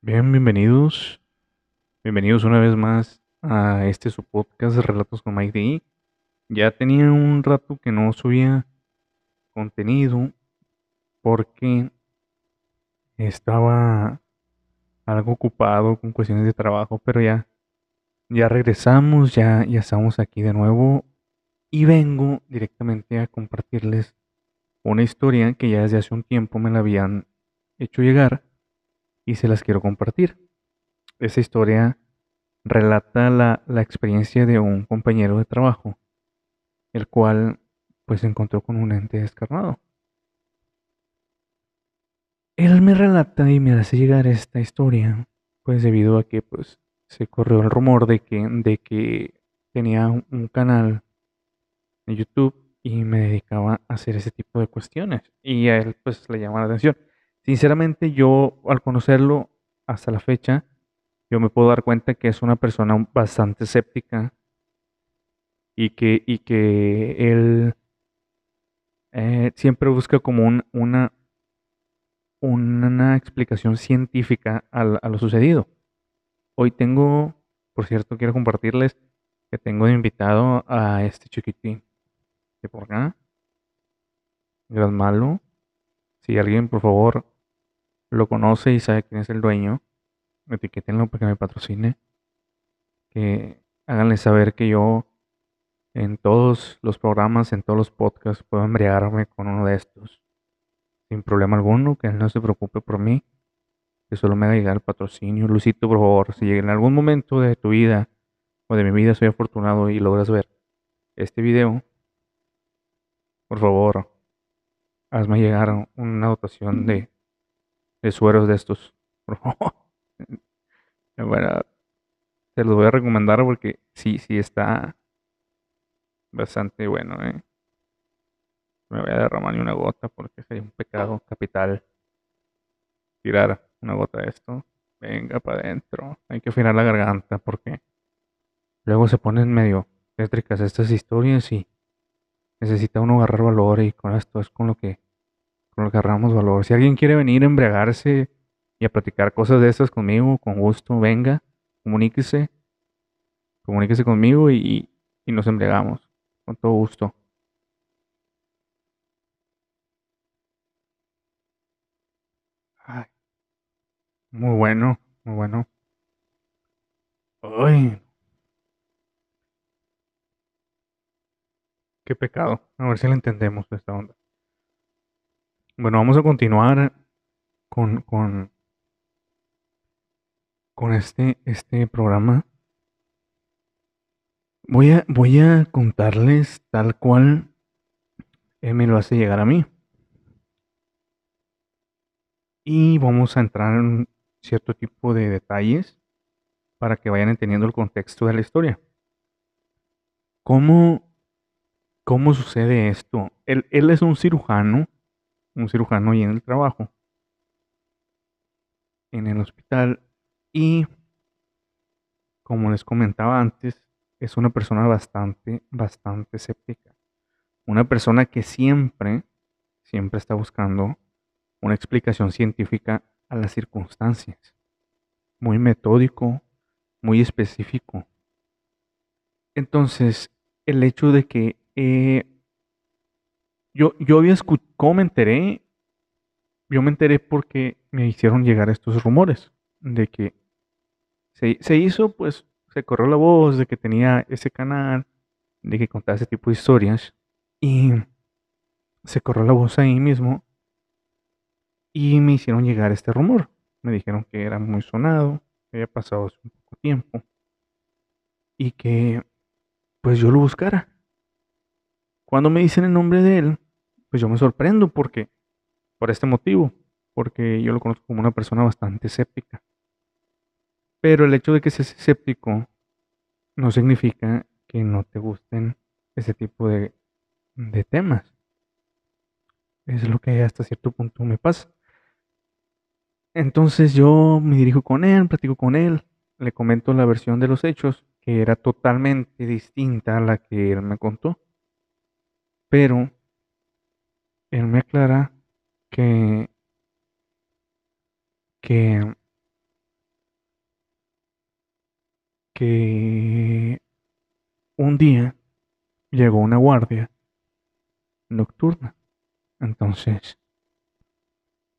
Bien, bienvenidos una vez más a este su podcast Relatos con Mike D. Ya tenía un rato que no subía contenido porque estaba algo ocupado con cuestiones de trabajo, pero ya regresamos, ya estamos aquí de nuevo y vengo directamente a compartirles una historia que ya desde hace un tiempo me la habían hecho llegar y se las quiero compartir. Esta historia relata la experiencia de un compañero de trabajo, el cual pues se encontró con un ente descarnado. Él me relata y me hace llegar esta historia, pues debido a que pues se corrió el rumor de que tenía un canal en YouTube y me dedicaba a hacer ese tipo de cuestiones y a él pues le llama la atención. Sinceramente, yo al conocerlo hasta la fecha, yo me puedo dar cuenta que es una persona bastante escéptica y que él siempre busca como una explicación científica a lo sucedido. Hoy tengo, por cierto, quiero compartirles que tengo de invitado a este chiquitín de por acá, Gran Malo. Si alguien, por favor, lo conoce y sabe quién es el dueño, etiquétenlo para que me patrocine. Que háganle saber que yo en todos los programas, en todos los podcasts, puedo embriagarme con uno de estos sin problema alguno, que él no se preocupe por mí, que solo me haga llegar el patrocinio. Luisito, por favor, si en algún momento de tu vida o de mi vida soy afortunado y logras ver este video, por favor, hazme llegar una dotación de sueros de estos, por favor. Bueno, te los voy a recomendar porque sí está bastante bueno, ¿eh? Me voy a derramar ni una gota porque sería un pecado capital tirar una gota de esto. Venga, para adentro. Hay que afinar la garganta porque luego se ponen medio tétricas estas historias y necesita uno agarrar valor, y con esto es con lo que agarramos valor. Si alguien quiere venir a embriagarse y a platicar cosas de estas conmigo, con gusto, venga, comuníquese conmigo y nos embriagamos, con todo gusto. Ay, muy bueno, muy bueno. Ay, qué pecado. A ver si la entendemos esta onda. Bueno, vamos a continuar con este programa. Voy a contarles tal cual él me lo hace llegar a mí. Y vamos a entrar en cierto tipo de detalles para que vayan entendiendo el contexto de la historia. ¿Cómo sucede esto? Él es un cirujano y en el trabajo, en el hospital, y como les comentaba antes, es una persona bastante escéptica. Una persona que siempre está buscando una explicación científica a las circunstancias. Muy metódico, muy específico. Entonces, el hecho de que yo había escuchado, ¿cómo me enteré? Yo me enteré porque me hicieron llegar estos rumores de que se hizo, pues, se corrió la voz de que tenía ese canal, de que contaba ese tipo de historias, y se corrió la voz ahí mismo y me hicieron llegar este rumor. Me dijeron que era muy sonado, que había pasado hace un poco tiempo y que, pues, yo lo buscara. Cuando me dicen el nombre de él, pues yo me sorprendo por este motivo, porque yo lo conozco como una persona bastante escéptica. Pero el hecho de que seas escéptico no significa que no te gusten ese tipo de temas. Es lo que hasta cierto punto me pasa. Entonces yo me dirijo con él, platico con él, le comento la versión de los hechos, que era totalmente distinta a la que él me contó. Pero él me aclara que que un día llegó una guardia nocturna. Entonces,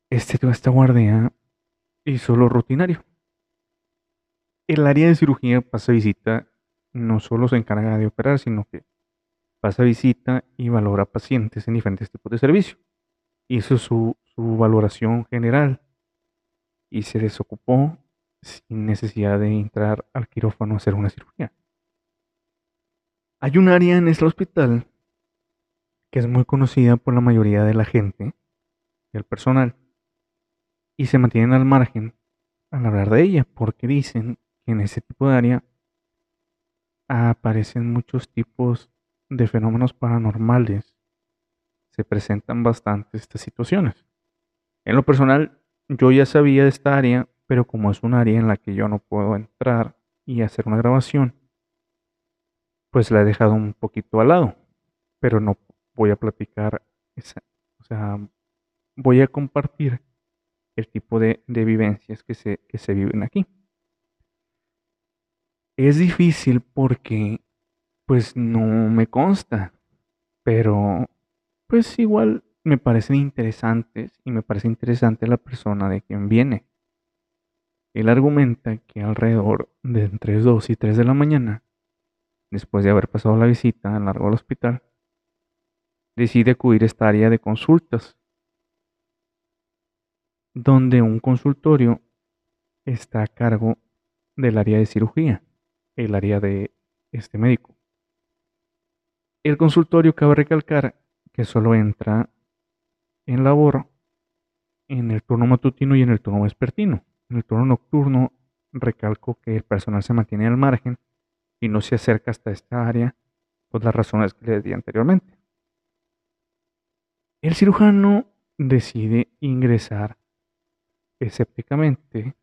esta guardia hizo lo rutinario. El área de cirugía pasa visita, no solo se encarga de operar, sino que pasa visita y valora pacientes en diferentes tipos de servicio. Hizo su valoración general y se desocupó sin necesidad de entrar al quirófano a hacer una cirugía. Hay un área en este hospital que es muy conocida por la mayoría de la gente, del personal, y se mantienen al margen al hablar de ella, porque dicen que en ese tipo de área aparecen muchos tipos de fenómenos paranormales. Se presentan bastante estas situaciones. En lo personal, yo ya sabía de esta área, pero como es un área en la que yo no puedo entrar y hacer una grabación, pues la he dejado un poquito al lado, pero no voy a platicar, voy a compartir el tipo de vivencias que se viven aquí. Es difícil porque pues no me consta, pero pues igual me parecen interesantes y me parece interesante la persona de quien viene. Él argumenta que alrededor de entre 2 y 3 de la mañana, después de haber pasado la visita a lo largo del hospital, decide acudir a esta área de consultas, donde un consultorio está a cargo del área de cirugía, el área de este médico. El consultorio, cabe recalcar, que solo entra en labor en el turno matutino y en el turno vespertino. En el turno nocturno, recalco que el personal se mantiene al margen y no se acerca hasta esta área por las razones que les di anteriormente. El cirujano decide ingresar escépticamente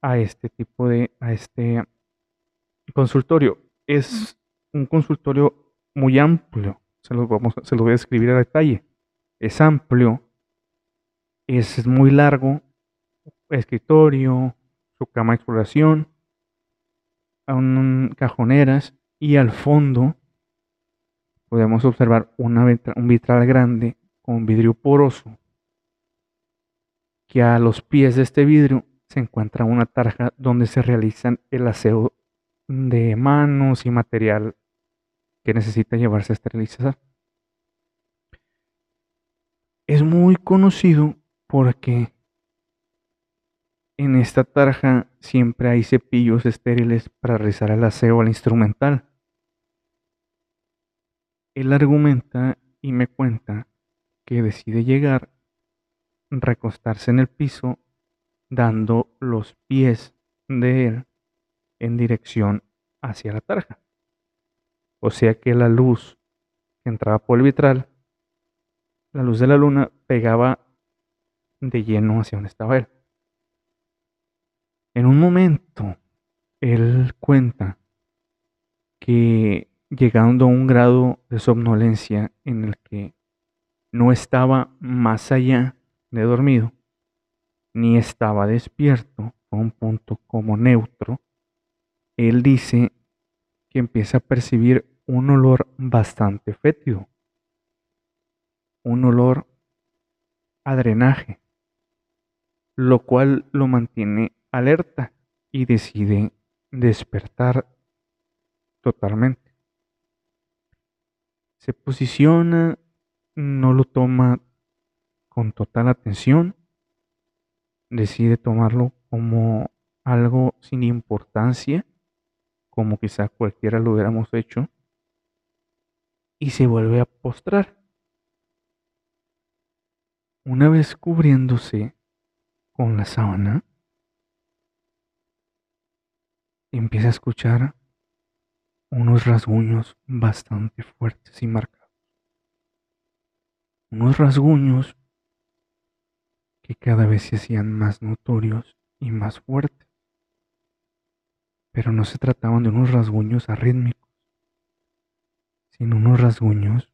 a este consultorio. Es un consultorio muy amplio, se lo voy a describir a detalle. Es amplio, es muy largo, escritorio, su cama de exploración, cajoneras, y al fondo podemos observar un vitral grande con vidrio poroso, que a los pies de este vidrio se encuentra una tarja donde se realizan el aseo de manos y material que necesita llevarse a esterilizar. Es muy conocido porque en esta tarja siempre hay cepillos estériles para realizar el aseo al instrumental. Él argumenta y me cuenta que decide llegar, recostarse en el piso, dando los pies de él en dirección hacia la tarja. O sea que la luz que entraba por el vitral, la luz de la luna, pegaba de lleno hacia donde estaba él. En un momento, él cuenta que llegando a un grado de somnolencia en el que no estaba más allá de dormido, ni estaba despierto, a un punto como neutro, él dice que empieza a percibir un olor bastante fétido, un olor a drenaje, lo cual lo mantiene alerta y decide despertar totalmente. Se posiciona, no lo toma con total atención, decide tomarlo como algo sin importancia, como quizá cualquiera lo hubiéramos hecho, y se vuelve a postrar. Una vez cubriéndose con la sábana, empieza a escuchar unos rasguños bastante fuertes y marcados. Unos rasguños que cada vez se hacían más notorios y más fuertes. Pero no se trataban de unos rasguños arrítmicos, sino unos rasguños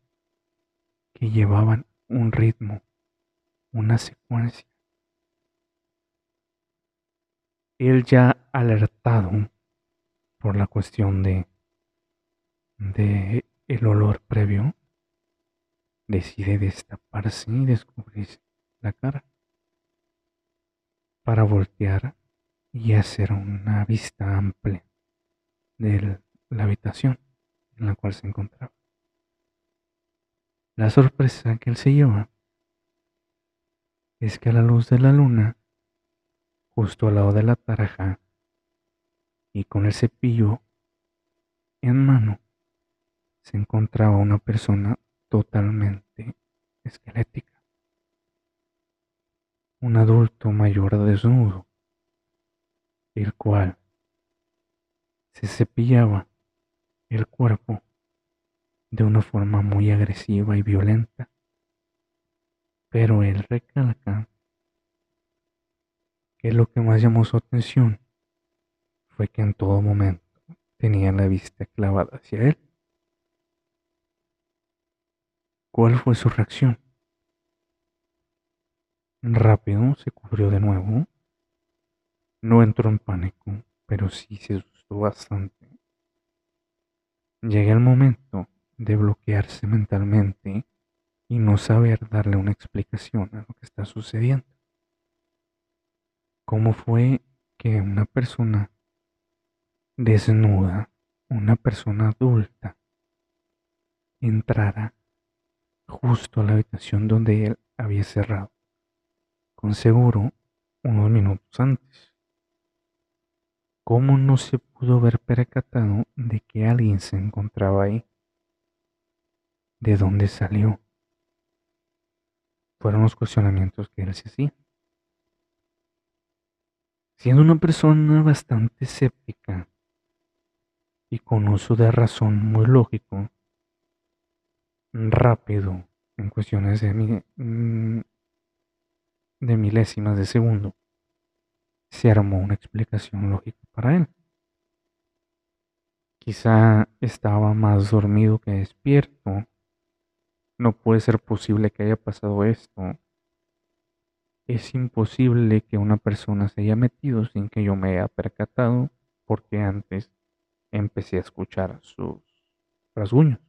que llevaban un ritmo, una secuencia. Él, ya alertado, por la cuestión de el olor previo, decide destaparse y descubrirse la cara para voltear y hacer una vista amplia de la habitación en la cual se encontraba. La sorpresa que él se lleva es que a la luz de la luna, justo al lado de la tarja y con el cepillo en mano, se encontraba una persona totalmente esquelética. Un adulto mayor desnudo, el cual se cepillaba el cuerpo de una forma muy agresiva y violenta, pero él recalca que lo que más llamó su atención fue que en todo momento tenía la vista clavada hacia él. ¿Cuál fue su reacción? Rápido se cubrió de nuevo, no entró en pánico, pero sí se asustó bastante. Llega el momento de bloquearse mentalmente y no saber darle una explicación a lo que está sucediendo. ¿Cómo fue que una persona desnuda, una persona adulta, entrara justo a la habitación donde él había cerrado, con seguro, unos minutos antes? ¿Cómo no se pudo haber percatado de que alguien se encontraba ahí? ¿De dónde salió? Fueron los cuestionamientos que él se hacía. Siendo una persona bastante escéptica y con uso de razón muy lógico, rápido, en cuestiones de milésimas de segundo, se armó una explicación lógica para él. Quizá estaba más dormido que despierto. No puede ser posible que haya pasado esto. Es imposible que una persona se haya metido sin que yo me haya percatado, porque antes empecé a escuchar sus rasguños.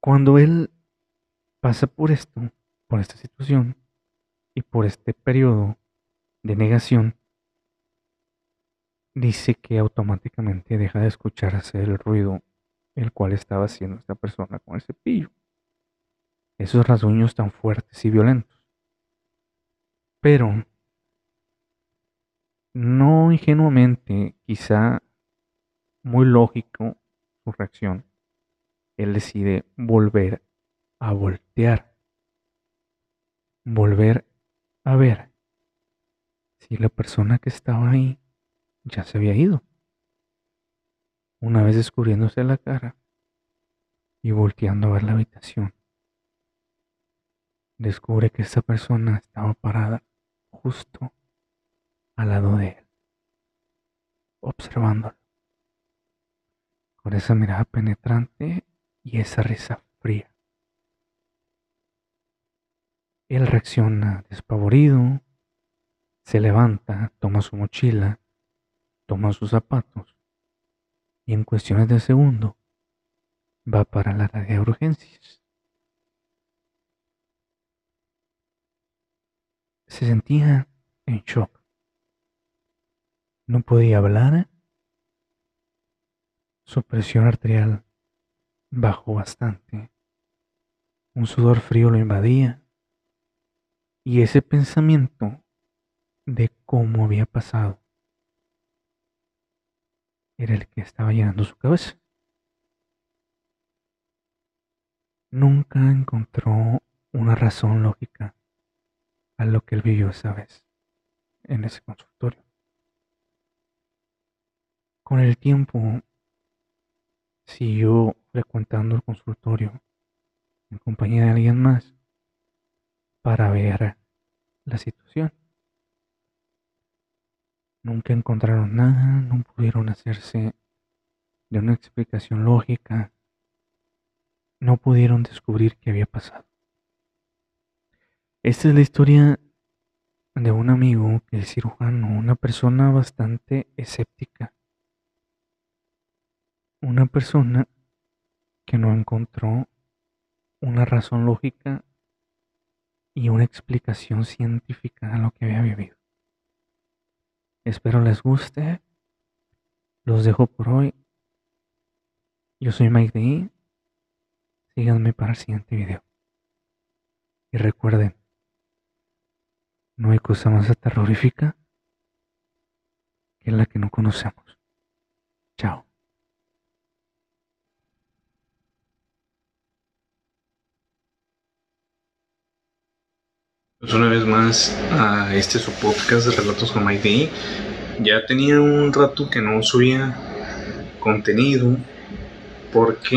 Cuando él pasa por esto, por esta situación y por este periodo de negación, dice que automáticamente deja de escucharse el ruido el cual estaba haciendo esta persona con el cepillo, esos rasguños tan fuertes y violentos. Pero no ingenuamente, quizá muy lógico su reacción, él decide volver a voltear, volver a ver si la persona que estaba ahí ya se había ido. Una vez descubriéndose la cara y volteando a ver la habitación, descubre que esta persona estaba parada justo al lado de él, observándolo, con esa mirada penetrante y esa risa fría. Él reacciona despavorido, se levanta, toma su mochila, toma sus zapatos y en cuestiones de segundo va para la área de urgencias. Se sentía en shock. No podía hablar, su presión arterial bajó bastante, un sudor frío lo invadía y ese pensamiento de cómo había pasado era el que estaba llenando su cabeza. Nunca encontró una razón lógica a lo que él vivió esa vez en ese consultorio. Con el tiempo siguió frecuentando el consultorio en compañía de alguien más para ver la situación. Nunca encontraron nada, no pudieron hacerse de una explicación lógica, no pudieron descubrir qué había pasado. Esta es la historia de un amigo que es cirujano, una persona bastante escéptica, una persona que no encontró una razón lógica y una explicación científica a lo que había vivido. Espero les guste, los dejo por hoy. Yo soy Mike D. Síganme para el siguiente video. Y recuerden, no hay cosa más aterrorífica que la que no conocemos. Chao. Pues una vez más a este su podcast de Relatos con Mike D. Ya tenía un rato que no subía contenido porque